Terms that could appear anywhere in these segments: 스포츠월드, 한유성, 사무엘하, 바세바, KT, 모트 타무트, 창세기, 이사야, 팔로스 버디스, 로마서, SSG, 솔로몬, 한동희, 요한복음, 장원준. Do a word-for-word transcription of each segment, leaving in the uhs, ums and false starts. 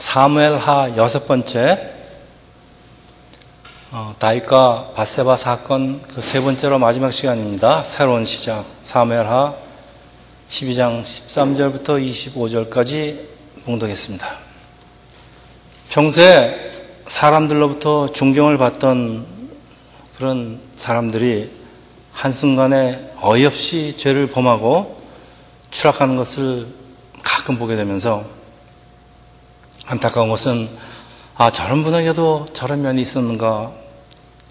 사무엘하 여섯 번째, 어, 다윗과 바세바 사건 그 세 번째로 마지막 시간입니다. 새로운 시작. 사무엘하 십이 장 십삼 절부터 이십오 절까지 봉독했습니다. 평소에 사람들로부터 존경을 받던 그런 사람들이 한순간에 어이없이 죄를 범하고 추락하는 것을 가끔 보게 되면서 안타까운 것은 아 저런 분에게도 저런 면이 있었는가,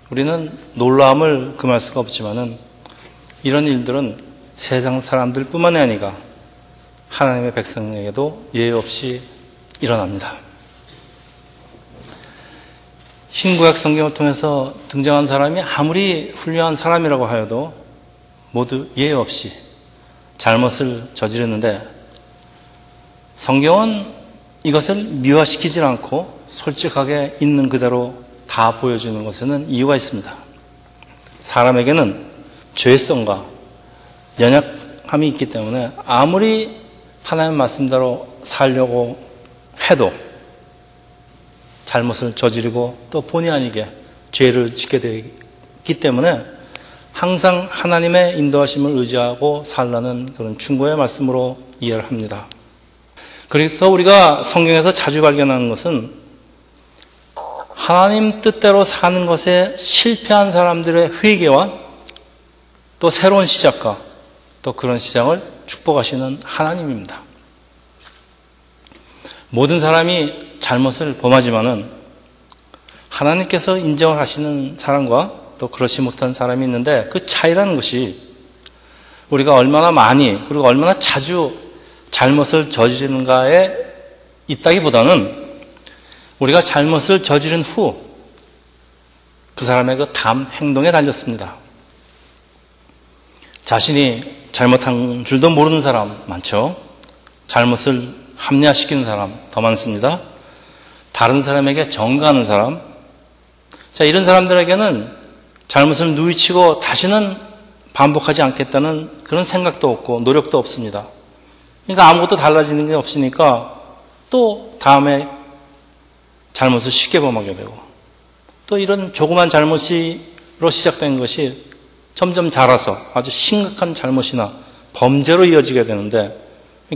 우리는 놀라움을 금할 수가 없지만은 이런 일들은 세상 사람들뿐만이 아니라 하나님의 백성에게도 예외 없이 일어납니다. 신구약 성경을 통해서 등장한 사람이 아무리 훌륭한 사람이라고 하여도 모두 예외 없이 잘못을 저지르는데 성경은 이것을 미화시키지 않고 솔직하게 있는 그대로 다 보여주는 것에는 이유가 있습니다. 사람에게는 죄성과 연약함이 있기 때문에 아무리 하나님 말씀대로 살려고 해도 잘못을 저지르고 또 본의 아니게 죄를 짓게 되기 때문에 항상 하나님의 인도하심을 의지하고 살라는 그런 충고의 말씀으로 이해를 합니다. 그래서 우리가 성경에서 자주 발견하는 것은 하나님 뜻대로 사는 것에 실패한 사람들의 회개와 또 새로운 시작과 또 그런 시작을 축복하시는 하나님입니다. 모든 사람이 잘못을 범하지만은 하나님께서 인정을 하시는 사람과 또 그렇지 못한 사람이 있는데 그 차이라는 것이 우리가 얼마나 많이 그리고 얼마나 자주 잘못을 저지르는가에 있다기보다는 우리가 잘못을 저지른 후 그 사람의 그 다음 행동에 달렸습니다. 자신이 잘못한 줄도 모르는 사람 많죠. 잘못을 합리화시키는 사람 더 많습니다. 다른 사람에게 정가하는 사람. 자, 이런 사람들에게는 잘못을 누이치고 다시는 반복하지 않겠다는 그런 생각도 없고 노력도 없습니다. 그러니까 아무것도 달라지는 게 없으니까 또 다음에 잘못을 쉽게 범하게 되고 또 이런 조그만 잘못으로 시작된 것이 점점 자라서 아주 심각한 잘못이나 범죄로 이어지게 되는데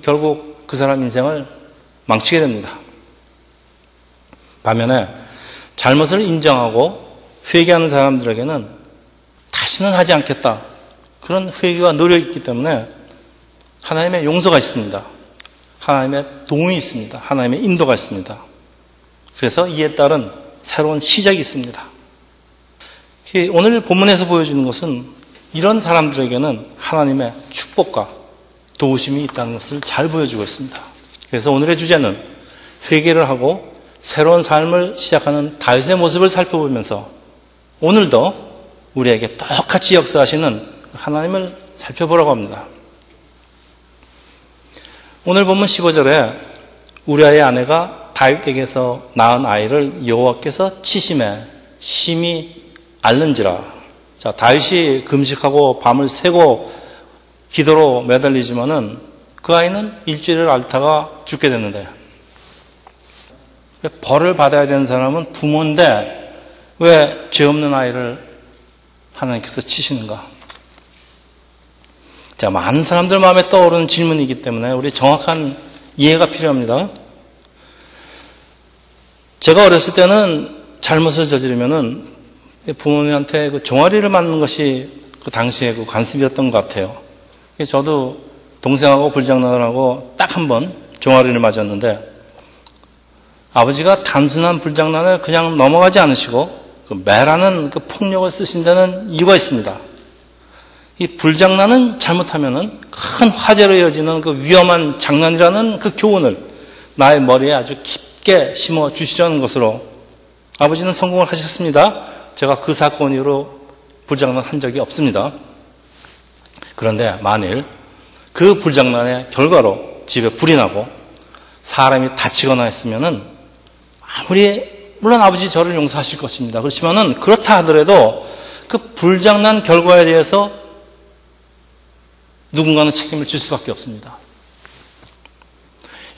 결국 그 사람 인생을 망치게 됩니다. 반면에 잘못을 인정하고 회개하는 사람들에게는 다시는 하지 않겠다 그런 회개와 노력이 있기 때문에 하나님의 용서가 있습니다. 하나님의 동의 있습니다. 하나님의 인도가 있습니다. 그래서 이에 따른 새로운 시작이 있습니다. 오늘 본문에서 보여주는 것은 이런 사람들에게는 하나님의 축복과 도우심이 있다는 것을 잘 보여주고 있습니다. 그래서 오늘의 주제는 회개를 하고 새로운 삶을 시작하는 다윗의 모습을 살펴보면서 오늘도 우리에게 똑같이 역사하시는 하나님을 살펴보라고 합니다. 오늘 본문 십오 절에 우리아의 아내가 다윗에게서 낳은 아이를 여호와께서 치심에 심히 앓는지라. 자, 다윗이 금식하고 밤을 새고 기도로 매달리지만은 그 아이는 일주일을 앓다가 죽게 됐는데 벌을 받아야 되는 사람은 부모인데 왜 죄 없는 아이를 하나님께서 치시는가? 자, 많은 사람들 마음에 떠오르는 질문이기 때문에 우리 정확한 이해가 필요합니다. 제가 어렸을 때는 잘못을 저지르면은 부모님한테 그 종아리를 맞는 것이 그 당시에 그 관습이었던 것 같아요. 저도 동생하고 불장난을 하고 딱 한 번 종아리를 맞았는데 아버지가 단순한 불장난을 그냥 넘어가지 않으시고 그 매라는 그 폭력을 쓰신다는 이유가 있습니다. 이 불장난은 잘못하면은 큰 화재로 이어지는 그 위험한 장난이라는 그 교훈을 나의 머리에 아주 깊게 심어 주시려는 것으로 아버지는 성공을 하셨습니다. 제가 그 사건 이후로 불장난 한 적이 없습니다. 그런데 만일 그 불장난의 결과로 집에 불이 나고 사람이 다치거나 했으면은 아무리 물론 아버지 저를 용서하실 것입니다. 그렇지만은 그렇다 하더라도 그 불장난 결과에 대해서 누군가는 책임을 질 수밖에 없습니다.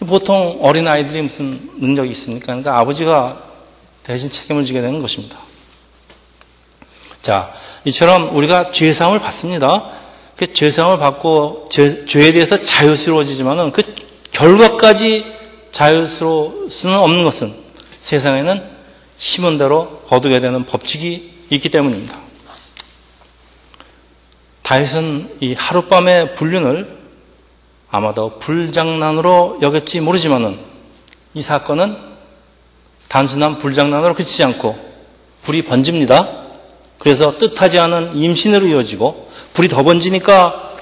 보통 어린아이들이 무슨 능력이 있습니까? 그러니까 아버지가 대신 책임을 지게 되는 것입니다. 자, 이처럼 우리가 죄사함을 받습니다. 그 죄사함을 받고 죄, 죄에 대해서 자유스러워지지만은 그 결과까지 자유스러울 수는 없는 것은 세상에는 심은 대로 거두게 되는 법칙이 있기 때문입니다. 다윗은 이 하룻밤의 불륜을 아마도 불장난으로 여겼지 모르지만은 이 사건은 단순한 불장난으로 그치지 않고 불이 번집니다. 그래서 뜻하지 않은 임신으로 이어지고 불이 더 번지니까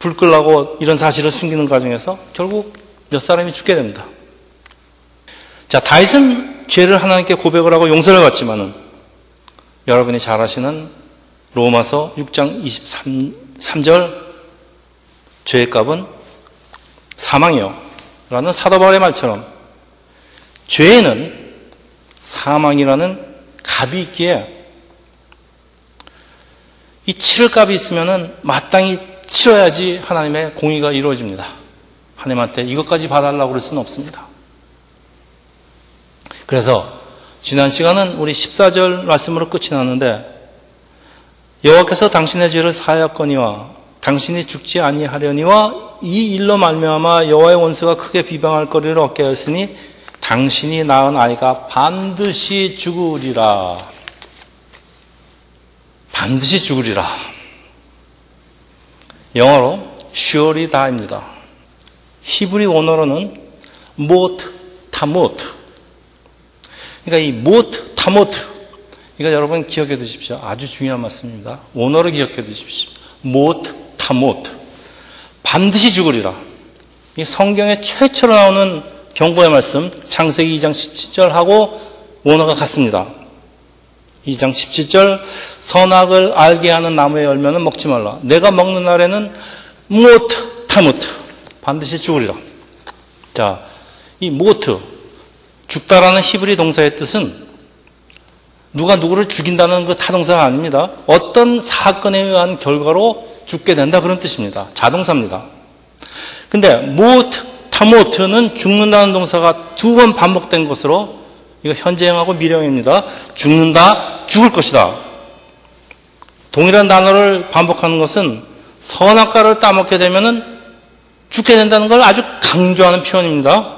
불 끄려고 이런 사실을 숨기는 과정에서 결국 몇 사람이 죽게 됩니다. 자, 다윗은 죄를 하나님께 고백을 하고 용서를 받지만은 여러분이 잘 아시는 로마서 육 장 이십삼 절 죄의 값은 사망이요 라는 사도 바울의 말처럼 죄에는 사망이라는 값이 있기에 이 치를 값이 있으면은 마땅히 치러야지 하나님의 공의가 이루어집니다. 하나님한테 이것까지 봐달라고 그럴 수는 없습니다. 그래서 지난 시간은 우리 십사 절 말씀으로 끝이 났는데 여호와께서 당신의 죄를 사하였거니와 당신이 죽지 아니하려니와 이 일로 말미암아 여호와의 원수가 크게 비방할 거리를 얻게 하였으니 당신이 낳은 아이가 반드시 죽으리라. 반드시 죽으리라. 영어로 surely die입니다. 히브리 원어로는 mot tamot. 그러니까 이 mot tamot. 이거 여러분 기억해 두십시오. 아주 중요한 말씀입니다. 원어로 기억해 두십시오. mot tamot. 반드시 죽으리라. 이 성경에 최초로 나오는 경고의 말씀, 창세기 이 장 십칠 절하고 원어가 같습니다. 이 장 십칠 절 선악을 알게 하는 나무의 열매는 먹지 말라. 내가 먹는 날에는 모트 타무트 반드시 죽으리라. 자, 이 모트 죽다라는 히브리 동사의 뜻은 누가 누구를 죽인다는 그 타동사가 아닙니다. 어떤 사건에 의한 결과로 죽게 된다 그런 뜻입니다. 자동사입니다. 근데 모트 타무트는 죽는다는 동사가 두 번 반복된 것으로 이거 현재형하고 미래형입니다. 죽는다, 죽을 것이다. 동일한 단어를 반복하는 것은 선악과를 따먹게 되면은 죽게 된다는 걸 아주 강조하는 표현입니다.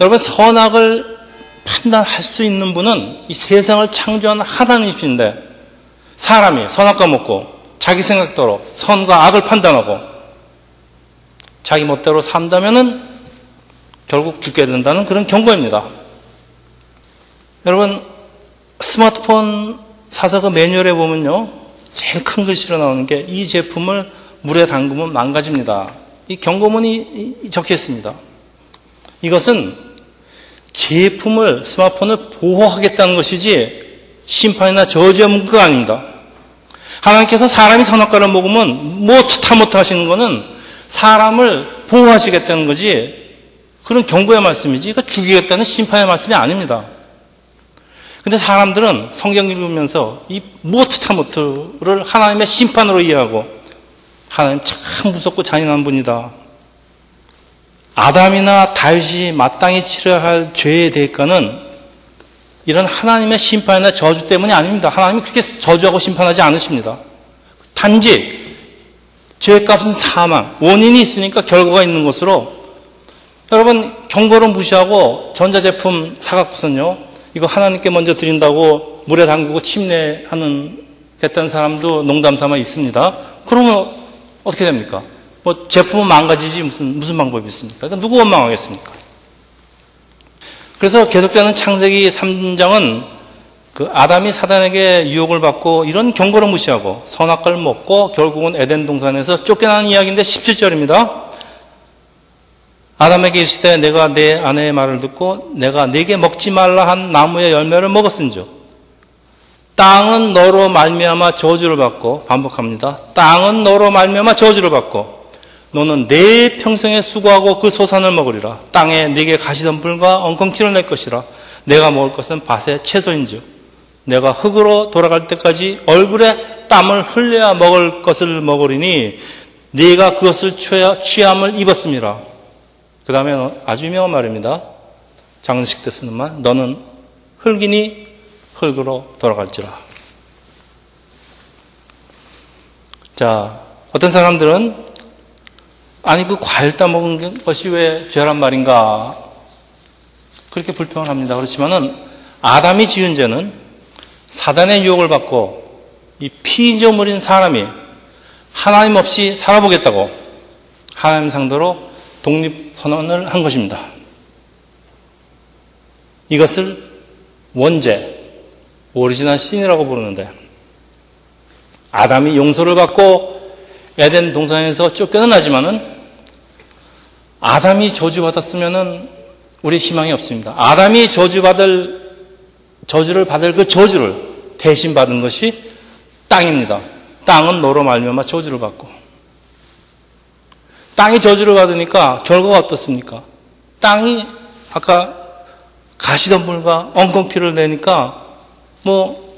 여러분, 선악을 판단할 수 있는 분은 이 세상을 창조한 하나님이신데 사람이 선악과 먹고 자기 생각대로 선과 악을 판단하고 자기 멋대로 산다면은 결국 죽게 된다는 그런 경고입니다. 여러분, 스마트폰 사서 그 매뉴얼에 보면요, 제일 큰 글씨로 나오는 게 이 제품을 물에 담그면 망가집니다. 이 경고문이 적혀 있습니다. 이것은 제품을, 스마트폰을 보호하겠다는 것이지 심판이나 저주의 문구가 아닙니다. 하나님께서 사람이 선악과를 먹으면 못타 못하 하시는 거는 사람을 보호하시겠다는 거지 그런 경고의 말씀이지 그러니까 죽이겠다는 심판의 말씀이 아닙니다. 근데 사람들은 성경 읽으면서 이 모트타모트를 하나님의 심판으로 이해하고 하나님 참 무섭고 잔인한 분이다. 아담이나 다윗이 마땅히 치러야 할 죄의 대가는 이런 하나님의 심판이나 저주 때문이 아닙니다. 하나님이 그렇게 저주하고 심판하지 않으십니다. 단지 죄의 값은 사망, 원인이 있으니까 결과가 있는 것으로 여러분 경고를 무시하고 전자제품 사갖고선요. 이거 하나님께 먼저 드린다고 물에 담그고 침례하는 했던 사람도 농담삼아 있습니다. 그러면 어떻게 됩니까? 뭐 제품은 망가지지 무슨 무슨 방법이 있습니까? 그러니까 누구 원망하겠습니까? 그래서 계속되는 창세기 삼 장은 그 아담이 사단에게 유혹을 받고 이런 경고를 무시하고 선악과를 먹고 결국은 에덴 동산에서 쫓겨나는 이야기인데 십칠 절입니다. 아담에게 있을 때 내가 내 아내의 말을 듣고 내가 네게 먹지 말라 한 나무의 열매를 먹었은즉 땅은 너로 말미암아 저주를 받고 반복합니다. 땅은 너로 말미암아 저주를 받고 너는 내 평생에 수고하고 그 소산을 먹으리라. 땅에 네게 가시덤불과 엉겅퀴를 낼 것이라. 내가 먹을 것은 밭의 채소인즉 내가 흙으로 돌아갈 때까지 얼굴에 땀을 흘려야 먹을 것을 먹으리니 네가 그것을 취함을 입었음이라. 그 다음에 아주 유명한 말입니다. 장례식 때 쓰는 말. 너는 흙이니 흙으로 돌아갈지라. 자, 어떤 사람들은 아니 그 과일 따먹은 것이 왜 죄란 말인가 그렇게 불평을 합니다. 그렇지만은 아담이 지은 죄는 사단의 유혹을 받고 이 피조물인 사람이 하나님 없이 살아보겠다고 하나님 상대로 독립선언을 한 것입니다. 이것을 원죄, 오리지널 신이라고 부르는데 아담이 용서를 받고 에덴 동산에서 쫓겨나지만은 아담이 저주받았으면은 우리 희망이 없습니다. 아담이 저주받을 저주를 받을 그 저주를 대신 받은 것이 땅입니다. 땅은 너로 말미암아 저주를 받고 땅이 저주를 받으니까 결과가 어떻습니까? 땅이 아까 가시덤불과 엉겅퀴를 내니까 뭐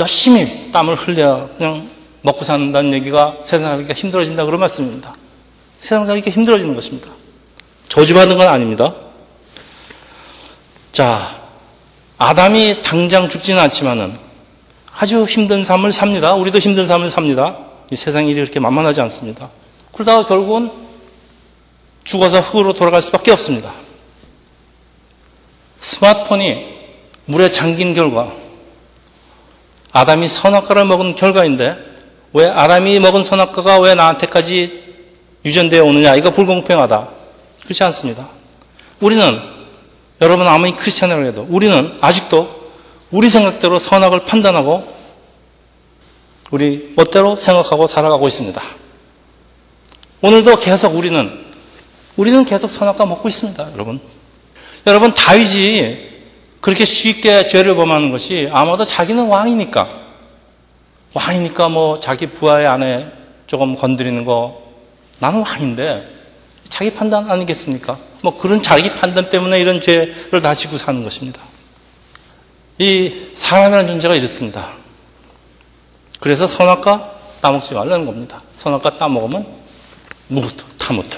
열심히 땀을 흘려 그냥 먹고 산다는 얘기가 세상 살기가 힘들어진다 그런 말씀입니다. 세상 살기가 힘들어지는 것입니다. 저주받은 건 아닙니다. 자, 아담이 당장 죽지는 않지만은 아주 힘든 삶을 삽니다. 우리도 힘든 삶을 삽니다. 이 세상 일이 그렇게 만만하지 않습니다. 그러다가 결국은 죽어서 흙으로 돌아갈 수밖에 없습니다. 스마트폰이 물에 잠긴 결과, 아담이 선악과를 먹은 결과인데 왜 아담이 먹은 선악과가 왜 나한테까지 유전되어 오느냐, 이거 불공평하다. 그렇지 않습니다. 우리는, 여러분 아무리 크리스찬이라고 해도 우리는 아직도 우리 생각대로 선악을 판단하고 우리 멋대로 생각하고 살아가고 있습니다. 오늘도 계속 우리는 우리는 계속 선악과 먹고 있습니다. 여러분 여러분 다윗이 그렇게 쉽게 죄를 범하는 것이 아마도 자기는 왕이니까 왕이니까 뭐 자기 부하의 아내 조금 건드리는 거 나는 왕인데 자기 판단 아니겠습니까? 뭐 그런 자기 판단 때문에 이런 죄를 다 지고 사는 것입니다. 이 사람이라는 존재가 이렇습니다. 그래서 선악과 따먹지 말라는 겁니다. 선악과 따먹으면 무것도 타무도.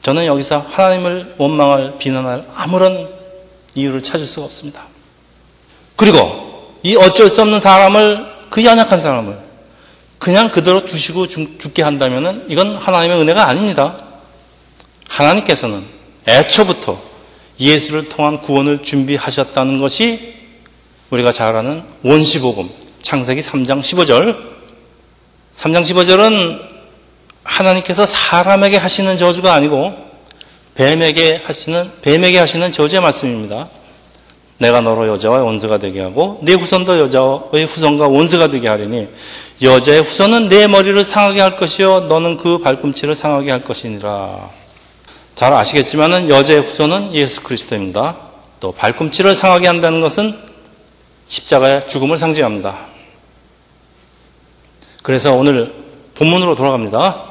저는 여기서 하나님을 원망할 비난할 아무런 이유를 찾을 수가 없습니다. 그리고 이 어쩔 수 없는 사람을, 그 연약한 사람을 그냥 그대로 두시고 죽게 한다면은 이건 하나님의 은혜가 아닙니다. 하나님께서는 애초부터 예수를 통한 구원을 준비하셨다는 것이 우리가 잘 아는 원시복음, 창세기 삼 장 십오 절. 삼 장 십오 절은 하나님께서 사람에게 하시는 저주가 아니고 뱀에게 하시는, 뱀에게 하시는 저주의 말씀입니다. 내가 너로 여자와 원수가 되게 하고 네 후손도 여자의 후손과 원수가 되게 하리니 여자의 후손은 내 머리를 상하게 할 것이요 너는 그 발꿈치를 상하게 할 것이니라. 잘 아시겠지만은 여자의 후손은 예수 그리스도입니다. 또 발꿈치를 상하게 한다는 것은 십자가의 죽음을 상징합니다. 그래서 오늘 본문으로 돌아갑니다.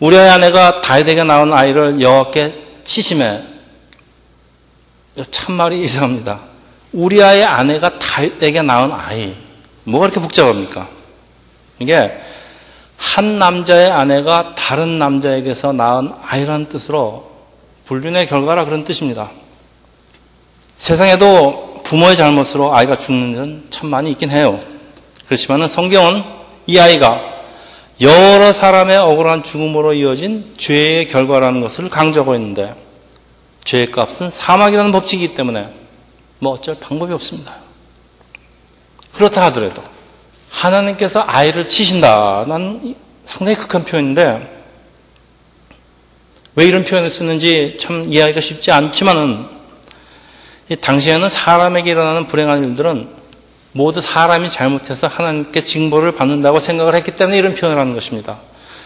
우리의 아내가 다윗에게 낳은 아이를 여호와께 치심에, 참말이 이상합니다. 우리의 아내가 다윗에게 낳은 아이, 뭐가 이렇게 복잡합니까? 이게 한 남자의 아내가 다른 남자에게서 낳은 아이라는 뜻으로 불륜의 결과라 그런 뜻입니다. 세상에도 부모의 잘못으로 아이가 죽는 일은 참 많이 있긴 해요. 그렇지만 성경은 이 아이가 여러 사람의 억울한 죽음으로 이어진 죄의 결과라는 것을 강조하고 있는데 죄의 값은 사망이라는 법칙이기 때문에 뭐 어쩔 방법이 없습니다. 그렇다 하더라도 하나님께서 아이를 치신다. 난 상당히 극한 표현인데 왜 이런 표현을 쓰는지 참 이해하기가 쉽지 않지만은 이 당시에는 사람에게 일어나는 불행한 일들은 모두 사람이 잘못해서 하나님께 징벌을 받는다고 생각을 했기 때문에 이런 표현을 하는 것입니다.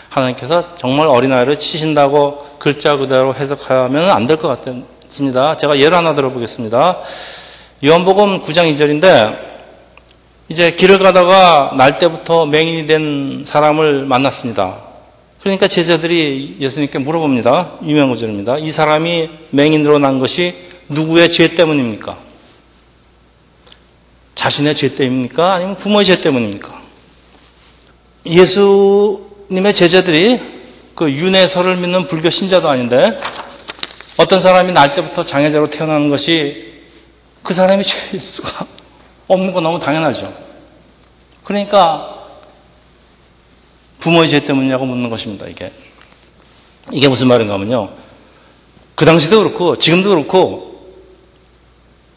하나님께서 정말 어린아이를 치신다고 글자 그대로 해석하면 안 될 것 같습니다. 제가 예를 하나 들어보겠습니다. 요한복음 구 장 이 절인데 이제 길을 가다가 날 때부터 맹인이 된 사람을 만났습니다. 그러니까 제자들이 예수님께 물어봅니다. 유명한 구절입니다. 이 사람이 맹인으로 난 것이 누구의 죄 때문입니까? 자신의 죄 때문입니까? 아니면 부모의 죄 때문입니까? 예수님의 제자들이 그 윤회설을 믿는 불교 신자도 아닌데 어떤 사람이 날 때부터 장애자로 태어나는 것이 그 사람이 죄일 수가 없는 건 너무 당연하죠. 그러니까 부모의 죄 때문이냐고 묻는 것입니다. 이게 이게 무슨 말인가 하면요, 그 당시도 그렇고 지금도 그렇고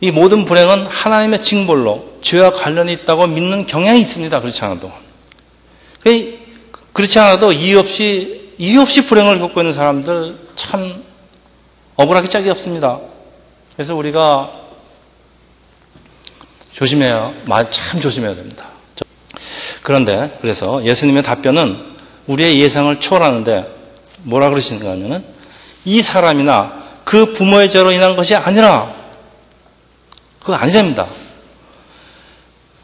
이 모든 불행은 하나님의 징벌로 죄와 관련이 있다고 믿는 경향이 있습니다. 그렇지 않아도 그렇지 않아도 이유 없이 이유 없이 불행을 겪고 있는 사람들 참 억울하기 짝이 없습니다. 그래서 우리가 조심해요. 참 조심해야 됩니다. 그런데 그래서 예수님의 답변은 우리의 예상을 초월하는데 뭐라 그러시는가 하면은 이 사람이나 그 부모의 죄로 인한 것이 아니라 그거 아니랍니다.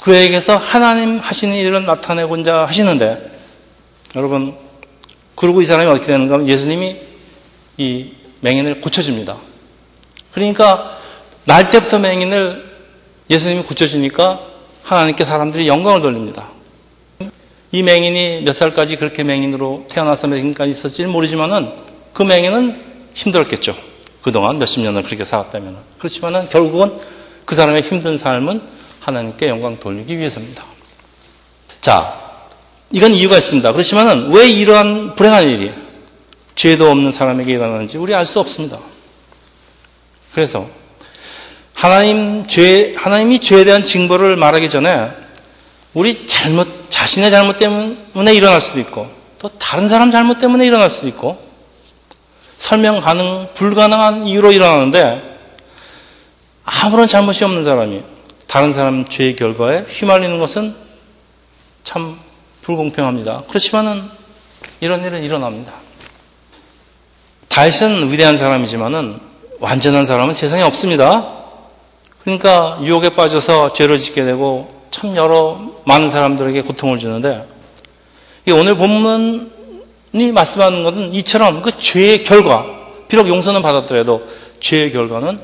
그에게서 하나님 하시는 일을 나타내고자 하시는데 여러분 그러고 이 사람이 어떻게 되는가 하면 예수님이 이 맹인을 고쳐줍니다. 그러니까 날 때부터 맹인을 예수님이 고쳐주니까 하나님께 사람들이 영광을 돌립니다. 이 맹인이 몇 살까지 그렇게 맹인으로 태어나서 맹인까지 있었지는 모르지만은 그 맹인은 힘들었겠죠. 그동안 몇십 년을 그렇게 살았다면. 그렇지만은 결국은 그 사람의 힘든 삶은 하나님께 영광 돌리기 위해서입니다. 자, 이건 이유가 있습니다. 그렇지만은 왜 이러한 불행한 일이 죄도 없는 사람에게 일어나는지 우리 알 수 없습니다. 그래서 하나님 죄 하나님이 죄에 대한 징벌을 말하기 전에 우리 잘못, 자신의 잘못 때문에 일어날 수도 있고 또 다른 사람 잘못 때문에 일어날 수도 있고 설명 가능, 불가능한 이유로 일어나는데 아무런 잘못이 없는 사람이 다른 사람 죄의 결과에 휘말리는 것은 참 불공평합니다. 그렇지만은 이런 일은 일어납니다. 다윗은 위대한 사람이지만은 완전한 사람은 세상에 없습니다. 그러니까 유혹에 빠져서 죄를 짓게 되고 참 여러 많은 사람들에게 고통을 주는데 오늘 본문이 말씀하는 것은 이처럼 그 죄의 결과, 비록 용서는 받았더라도 죄의 결과는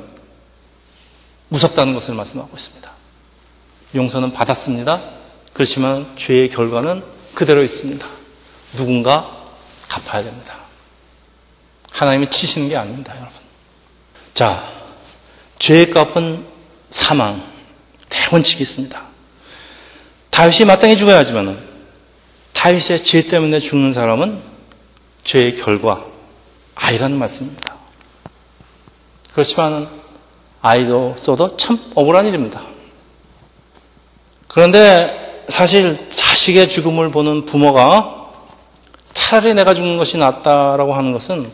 무섭다는 것을 말씀하고 있습니다. 용서는 받았습니다. 그렇지만 죄의 결과는 그대로 있습니다. 누군가 갚아야 됩니다. 하나님이 치시는 게 아닙니다, 여러분. 자, 죄의 값은 사망, 대원칙이 있습니다. 다윗이 마땅히 죽어야 하지만 다윗의 죄 때문에 죽는 사람은 죄의 결과 아이라는 말씀입니다. 그렇지만 아이도 써도 참 억울한 일입니다. 그런데 사실 자식의 죽음을 보는 부모가 차라리 내가 죽는 것이 낫다라고 하는 것은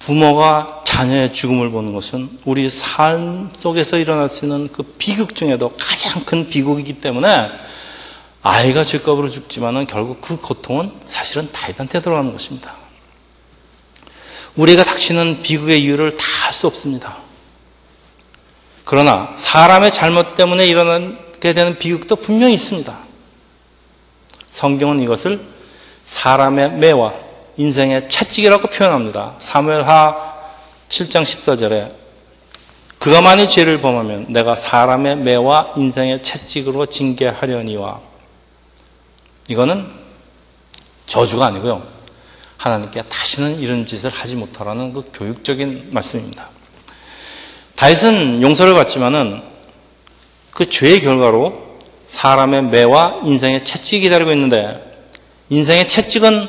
부모가 자녀의 죽음을 보는 것은 우리 삶 속에서 일어날 수 있는 그 비극 중에도 가장 큰 비극이기 때문에 아이가 죄값으로 죽지만은 결국 그 고통은 사실은 다윗한테 들어가는 것입니다. 우리가 닥치는 비극의 이유를 다 알 수 없습니다. 그러나 사람의 잘못 때문에 일어나게 되는 비극도 분명히 있습니다. 성경은 이것을 사람의 매와 인생의 채찍이라고 표현합니다. 사무엘하 칠 장 십사 절에 그가만이 죄를 범하면 내가 사람의 매와 인생의 채찍으로 징계하려니와. 이거는 저주가 아니고요. 하나님께 다시는 이런 짓을 하지 못하라는 그 교육적인 말씀입니다. 다윗은 용서를 받지만은 그 죄의 결과로 사람의 매와 인생의 채찍이 기다리고 있는데 인생의 채찍은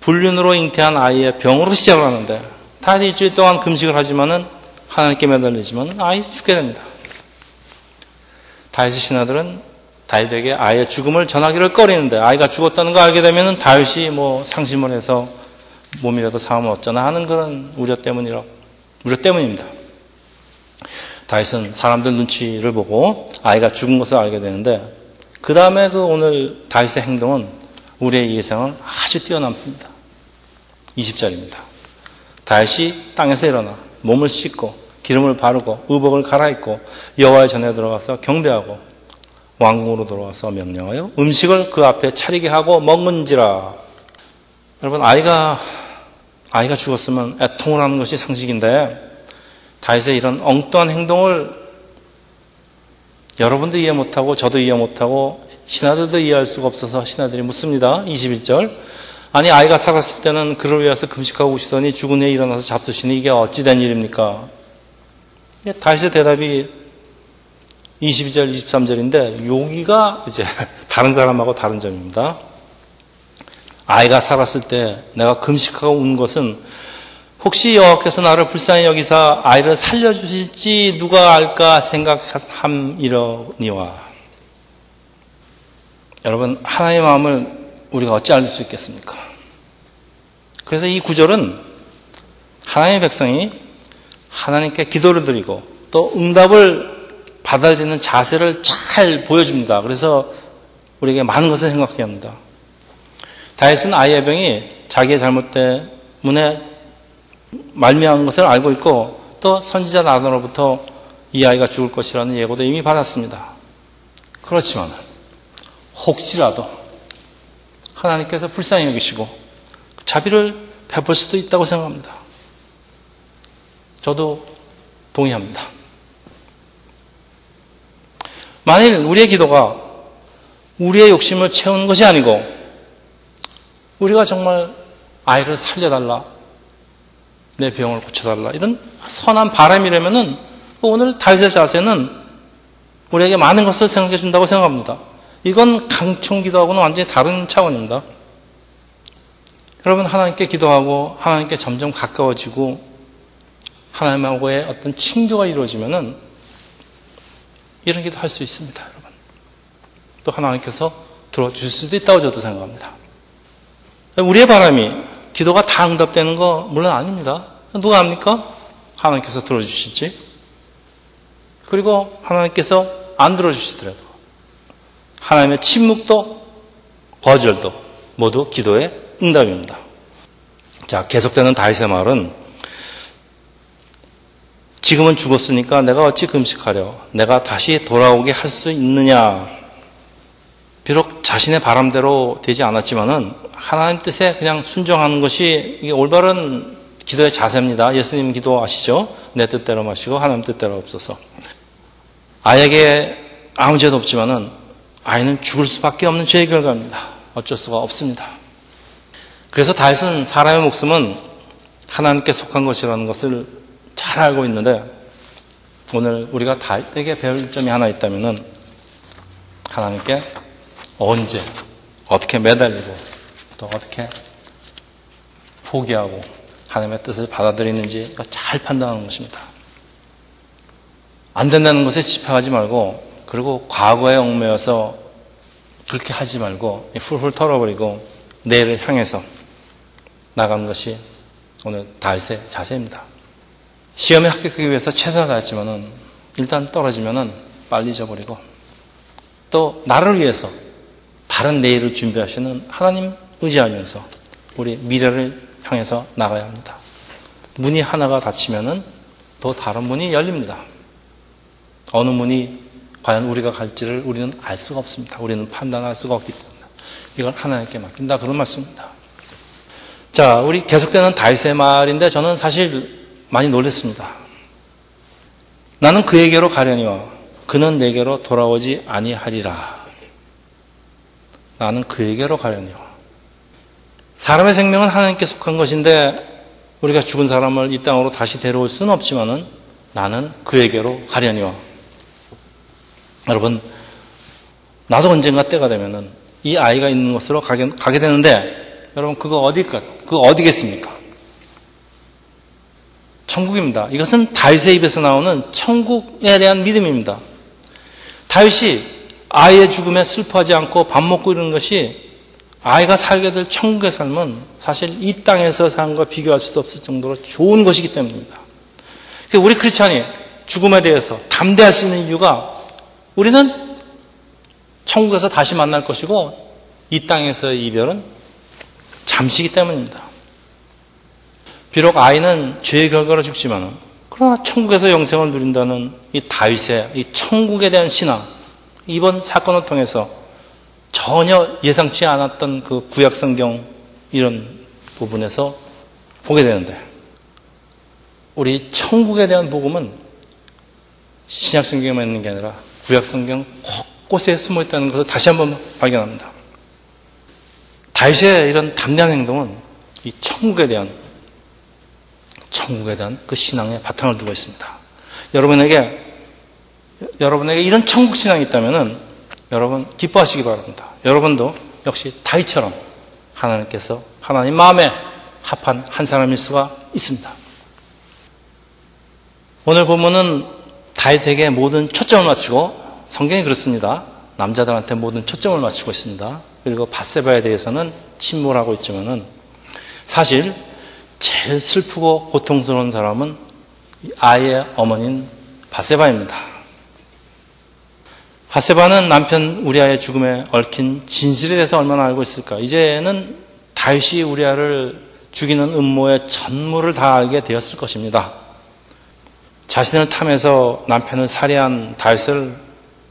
불륜으로 잉태한 아이의 병으로 시작을 하는데 단 일주일 동안 금식을 하지만은 하나님께 매달리지만 아이 죽게 됩니다. 다윗의 신하들은 다윗에게 아이의 죽음을 전하기를 꺼리는데 아이가 죽었다는 걸 알게 되면은 다윗이 뭐 상심을 해서 몸이라도 상하면 어쩌나 하는 그런 우려 때문이라 우려 때문입니다. 다윗은 사람들 눈치를 보고 아이가 죽은 것을 알게 되는데 그 다음에 그 오늘 다윗의 행동은 우리의 예상을 아주 뛰어넘습니다. 이십 절입니다. 다윗이 땅에서 일어나 몸을 씻고 기름을 바르고 의복을 갈아입고 여호와의 전에 들어가서 경배하고 왕궁으로 들어와서 명령하여 음식을 그 앞에 차리게 하고 먹은지라. 여러분 아이가 아이가 죽었으면 애통을 하는 것이 상식인데 다윗의 이런 엉뚱한 행동을 여러분도 이해 못하고 저도 이해 못하고 신하들도 이해할 수가 없어서 신하들이 묻습니다. 이십일 절 아니 아이가 살았을 때는 그를 위해서 금식하고 오시더니 죽은 후에 일어나서 잡수시니 이게 어찌 된 일입니까? 다윗의 대답이 이십이 절, 이십삼 절인데 여기가 이제 다른 사람하고 다른 점입니다. 아이가 살았을 때 내가 금식하고 온 것은 혹시 여호와께서 나를 불쌍히 여기사 아이를 살려주실지 누가 알까 생각함이러니와. 여러분, 하나님의 마음을 우리가 어찌 알 수 있겠습니까? 그래서 이 구절은 하나님의 백성이 하나님께 기도를 드리고 또 응답을 받아야 되는 자세를 잘 보여줍니다. 그래서 우리에게 많은 것을 생각해야 합니다. 다윗은 아이의 병이 자기의 잘못 때문에 말미암은 것을 알고 있고 또 선지자 나단으로부터 이 아이가 죽을 것이라는 예고도 이미 받았습니다. 그렇지만 혹시라도 하나님께서 불쌍히 여기시고 자비를 베풀 수도 있다고 생각합니다. 저도 동의합니다. 만일 우리의 기도가 우리의 욕심을 채우는 것이 아니고 우리가 정말 아이를 살려달라, 내 병을 고쳐달라 이런 선한 바람이라면은 오늘 다윗의 자세는 우리에게 많은 것을 생각해 준다고 생각합니다. 이건 강청기도하고는 완전히 다른 차원입니다. 여러분, 하나님께 기도하고 하나님께 점점 가까워지고 하나님하고의 어떤 친교가 이루어지면은 이런 기도 할 수 있습니다, 여러분. 또 하나님께서 들어주실 수도 있다고 저도 생각합니다. 우리의 바람이 기도가 다 응답되는 거 물론 아닙니다. 누가 압니까? 하나님께서 들어주실지. 그리고 하나님께서 안 들어주시더라도 하나님의 침묵도 거절도 모두 기도의 응답입니다. 자, 계속되는 다윗의 말은 지금은 죽었으니까 내가 어찌 금식하려 내가 다시 돌아오게 할 수 있느냐. 비록 자신의 바람대로 되지 않았지만은 하나님 뜻에 그냥 순종하는 것이 이게 올바른 기도의 자세입니다. 예수님 기도 아시죠? 내 뜻대로 마시고 하나님 뜻대로 없어서. 아이에게 아무 죄도 없지만은 아이는 죽을 수밖에 없는 죄의 결과입니다. 어쩔 수가 없습니다. 그래서 다윗은 사람의 목숨은 하나님께 속한 것이라는 것을 잘 알고 있는데 오늘 우리가 다윗에게 배울 점이 하나 있다면은 하나님께 언제 어떻게 매달리고 또 어떻게 포기하고 하나님의 뜻을 받아들이는지 잘 판단하는 것입니다. 안 된다는 것에 집착하지 말고 그리고 과거에 얽매여서 그렇게 하지 말고 훌훌 털어버리고 내일을 향해서 나가는 것이 오늘 다윗의 자세입니다. 시험에 합격하기 위해서 최선을 다했지만은 일단 떨어지면은 빨리 잊어버리고 또 나를 위해서 다른 내일을 준비하시는 하나님 의지하면서 우리 미래를 향해서 나가야 합니다. 문이 하나가 닫히면은 또 다른 문이 열립니다. 어느 문이 과연 우리가 갈지를 우리는 알 수가 없습니다. 우리는 판단할 수가 없기 때문에 이건 하나님께 맡긴다 그런 말씀입니다. 자, 우리 계속되는 다윗의 말인데 저는 사실 많이 놀랐습니다. 나는 그에게로 가려니와 그는 내게로 돌아오지 아니하리라. 나는 그에게로 가려니와. 사람의 생명은 하나님께 속한 것인데 우리가 죽은 사람을 이 땅으로 다시 데려올 수는 없지만은 나는 그에게로 가려니와. 여러분, 나도 언젠가 때가 되면은 이 아이가 있는 곳으로 가게, 가게 되는데, 여러분, 그거 어딜까? 그거 어디겠습니까? 천국입니다. 이것은 다윗의 입에서 나오는 천국에 대한 믿음입니다. 다윗이 아이의 죽음에 슬퍼하지 않고 밥 먹고 이러는 것이 아이가 살게 될 천국의 삶은 사실 이 땅에서 산과 비교할 수도 없을 정도로 좋은 것이기 때문입니다. 우리 크리스찬이 죽음에 대해서 담대할 수 있는 이유가 우리는 천국에서 다시 만날 것이고 이 땅에서의 이별은 잠시이기 때문입니다. 비록 아이는 죄의 결과로 죽지만 그러나 천국에서 영생을 누린다는 이 다윗의 이 천국에 대한 신앙, 이번 사건을 통해서 전혀 예상치 않았던 그 구약성경 이런 부분에서 보게 되는데 우리 천국에 대한 복음은 신약성경에만 있는 게 아니라 구약성경 곳곳에 숨어있다는 것을 다시 한번 발견합니다. 다윗의 이런 담대한 행동은 이 천국에 대한 천국에 대한 그 신앙의 바탕을 두고 있습니다. 여러분에게 여러분에게 이런 천국 신앙이 있다면은 여러분 기뻐하시기 바랍니다. 여러분도 역시 다윗처럼 하나님께서 하나님 마음에 합한 한 사람일 수가 있습니다. 오늘 본문은 다윗에게 모든 초점을 맞추고 성경이 그렇습니다. 남자들한테 모든 초점을 맞추고 있습니다. 그리고 바세바에 대해서는 침몰하고 있지만은 사실 제일 슬프고 고통스러운 사람은 아이의 어머니인 바세바입니다. 바세바는 남편 우리아의 죽음에 얽힌 진실에 대해서 얼마나 알고 있을까? 이제는 다윗이 우리아를 죽이는 음모의 전무를 다 알게 되었을 것입니다. 자신을 탐해서 남편을 살해한 다윗을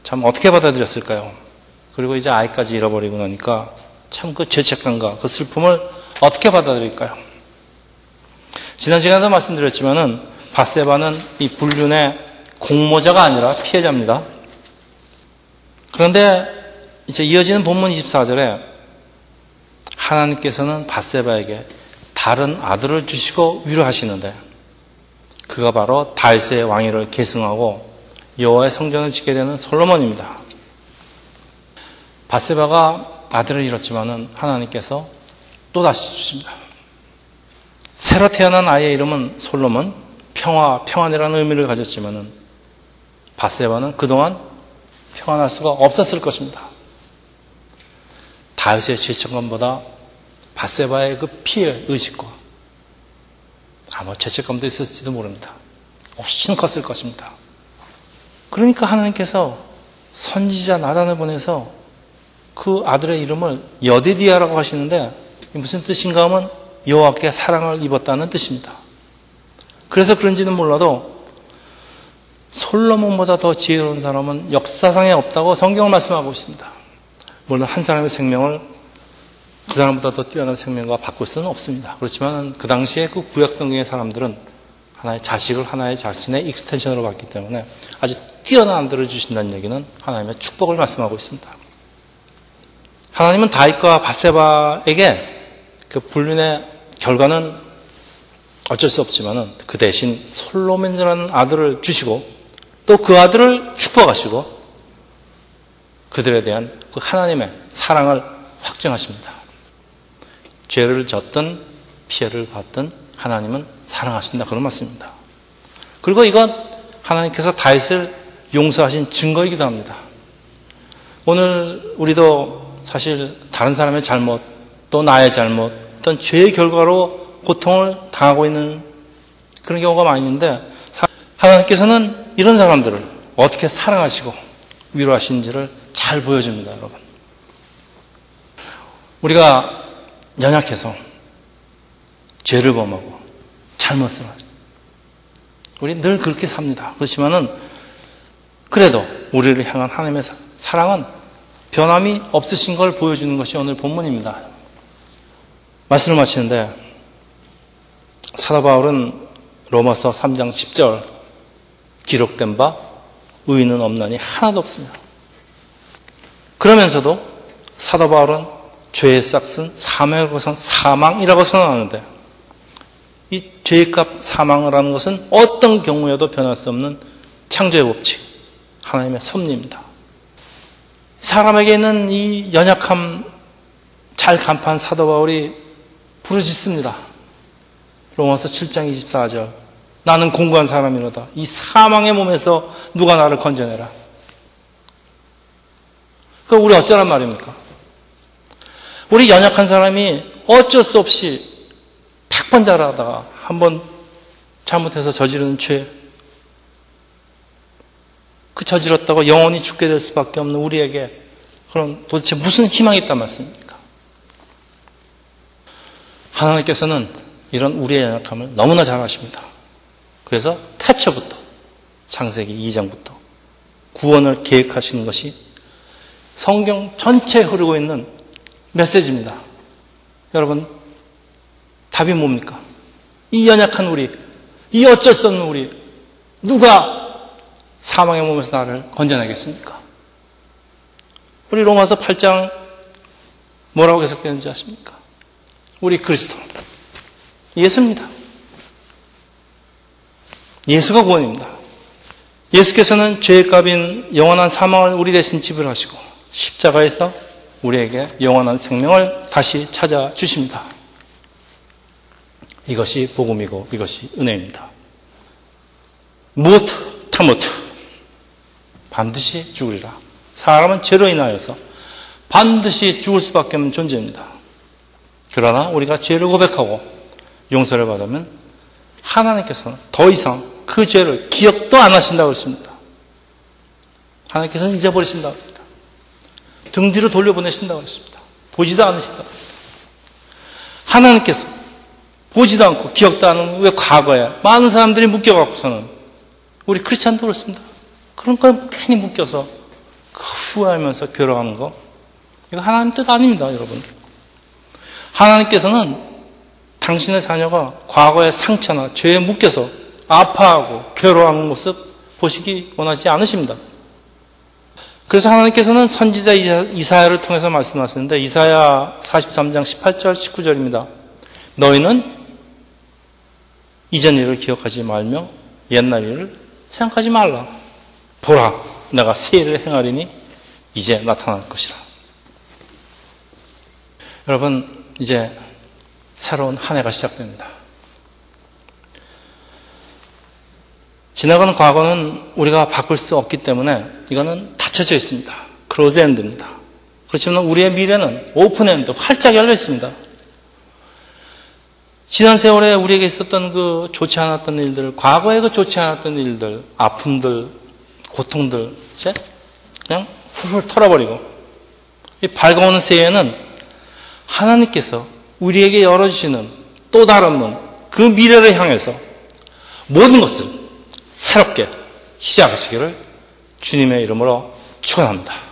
참 어떻게 받아들였을까요? 그리고 이제 아이까지 잃어버리고 나니까 참 그 죄책감과 그 슬픔을 어떻게 받아들일까요? 지난 시간에도 말씀드렸지만은 바세바는 이 불륜의 공모자가 아니라 피해자입니다. 그런데 이제 이어지는 본문 이십사 절에 하나님께서는 바세바에게 다른 아들을 주시고 위로하시는데 그가 바로 다윗의 왕위를 계승하고 여호와의 성전을 짓게 되는 솔로몬입니다. 바세바가 아들을 잃었지만은 하나님께서 또다시 주십니다. 새로 태어난 아이의 이름은 솔로몬, 평화, 평안이라는 의미를 가졌지만은 바세바는 그동안 평안할 수가 없었을 것입니다. 다윗의 죄책감보다 바세바의 그 피해 의식과 아마 죄책감도 있었을지도 모릅니다. 훨씬 컸을 것입니다. 그러니까 하나님께서 선지자 나단을 보내서 그 아들의 이름을 여디디아라고 하시는데 무슨 뜻인가 하면 여호와께 사랑을 입었다는 뜻입니다. 그래서 그런지는 몰라도 솔로몬보다 더 지혜로운 사람은 역사상에 없다고 성경을 말씀하고 있습니다. 물론 한 사람의 생명을 그 사람보다 더 뛰어난 생명과 바꿀 수는 없습니다. 그렇지만 그 당시에 그 구약 성경의 사람들은 하나의 자식을 하나의 자신의 익스텐션으로 봤기 때문에 아주 뛰어난 아들을 주신다는 얘기는 하나님의 축복을 말씀하고 있습니다. 하나님은 다윗과 바세바에게 그 불륜의 결과는 어쩔 수 없지만은 그 대신 솔로몬이라는 아들을 주시고 또 그 아들을 축복하시고 그들에 대한 그 하나님의 사랑을 확증하십니다. 죄를 졌든 피해를 받든 하나님은 사랑하신다 그런 말씀입니다. 그리고 이건 하나님께서 다윗을 용서하신 증거이기도 합니다. 오늘 우리도 사실 다른 사람의 잘못 또 나의 잘못 어떤 죄의 결과로 고통을 당하고 있는 그런 경우가 많이 있는데 하나님께서는 이런 사람들을 어떻게 사랑하시고 위로하시는지를 잘 보여줍니다. 여러분, 우리가 연약해서 죄를 범하고 잘못을 하죠. 우리 늘 그렇게 삽니다. 그렇지만은 그래도 우리를 향한 하나님의 사랑은 변함이 없으신 걸 보여주는 것이 오늘 본문입니다. 말씀을 마치는데 사도 바울은 로마서 삼 장 십 절 기록된 바 의인은 없나니 하나도 없습니다. 그러면서도 사도 바울은 죄의 싹은 사망이라고 선언하는데 이 죄의 값 사망을 하는 것은 어떤 경우에도 변할 수 없는 창조의 법칙, 하나님의 섭리입니다. 사람에게 있는 이 연약함 잘 간파한 사도 바울이 부르짖습니다. 로마서 칠 장 이십사 절 나는 공고한 사람이로다. 이 사망의 몸에서 누가 나를 건져내라. 그럼 우리 어쩌란 말입니까? 우리 연약한 사람이 어쩔 수 없이 탁번자라다가 한번 잘못해서 저지르는 죄, 그 저질렀다고 영원히 죽게 될 수밖에 없는 우리에게 그럼 도대체 무슨 희망이 있단 말씀입니까? 하나님께서는 이런 우리의 연약함을 너무나 잘 아십니다. 그래서 태초부터 창세기 이 장부터 구원을 계획하시는 것이 성경 전체에 흐르고 있는 메시지입니다. 여러분, 답이 뭡니까? 이 연약한 우리, 이 어쩔 수 없는 우리, 누가 사망의 몸에서 나를 건져내겠습니까? 우리 로마서 팔 장 뭐라고 해석되는지 아십니까? 우리 그리스도, 예수입니다. 예수가 구원입니다. 예수께서는 죄의 값인 영원한 사망을 우리 대신 지불하시고 십자가에서 우리에게 영원한 생명을 다시 찾아주십니다. 이것이 복음이고 이것이 은혜입니다. 무엇 타못 반드시 죽으리라. 사람은 죄로 인하여서 반드시 죽을 수밖에 없는 존재입니다. 그러나 우리가 죄를 고백하고 용서를 받으면 하나님께서는 더 이상 그 죄를 기억도 안 하신다고 했습니다. 하나님께서는 잊어버리신다고 했습니다. 등 뒤로 돌려보내신다고 했습니다. 보지도 않으신다고 했습니다. 하나님께서 보지도 않고 기억도 안 하는 왜 과거에 많은 사람들이 묶여갖고서는 우리 크리스찬도 그렇습니다. 그런 건 괜히 묶여서 후회하면서 괴로워하는 거 이거 하나님 뜻 아닙니다, 여러분. 하나님께서는 당신의 자녀가 과거의 상처나 죄에 묶여서 아파하고 괴로워하는 모습 보시기 원하지 않으십니다. 그래서 하나님께서는 선지자 이사야를 통해서 말씀하시는데 이사야 사십삼 장 십팔 절 십구 절입니다. 너희는 이전 일을 기억하지 말며 옛날 일을 생각하지 말라. 보라, 내가 새 일을 행하리니 이제 나타날 것이라. 여러분, 이제 새로운 한 해가 시작됩니다. 지나간 과거는 우리가 바꿀 수 없기 때문에 이거는 닫혀져 있습니다. 클로즈 엔드입니다. 그렇지만 우리의 미래는 오픈 엔드, 활짝 열려 있습니다. 지난 세월에 우리에게 있었던 그 좋지 않았던 일들, 과거에 그 좋지 않았던 일들, 아픔들, 고통들, 이제 그냥 훌훌 털어버리고 이 밝아오는 새해에는 하나님께서 우리에게 열어주시는 또 다른 문, 그 미래를 향해서 모든 것을 새롭게 시작하시기를 주님의 이름으로 축원합니다.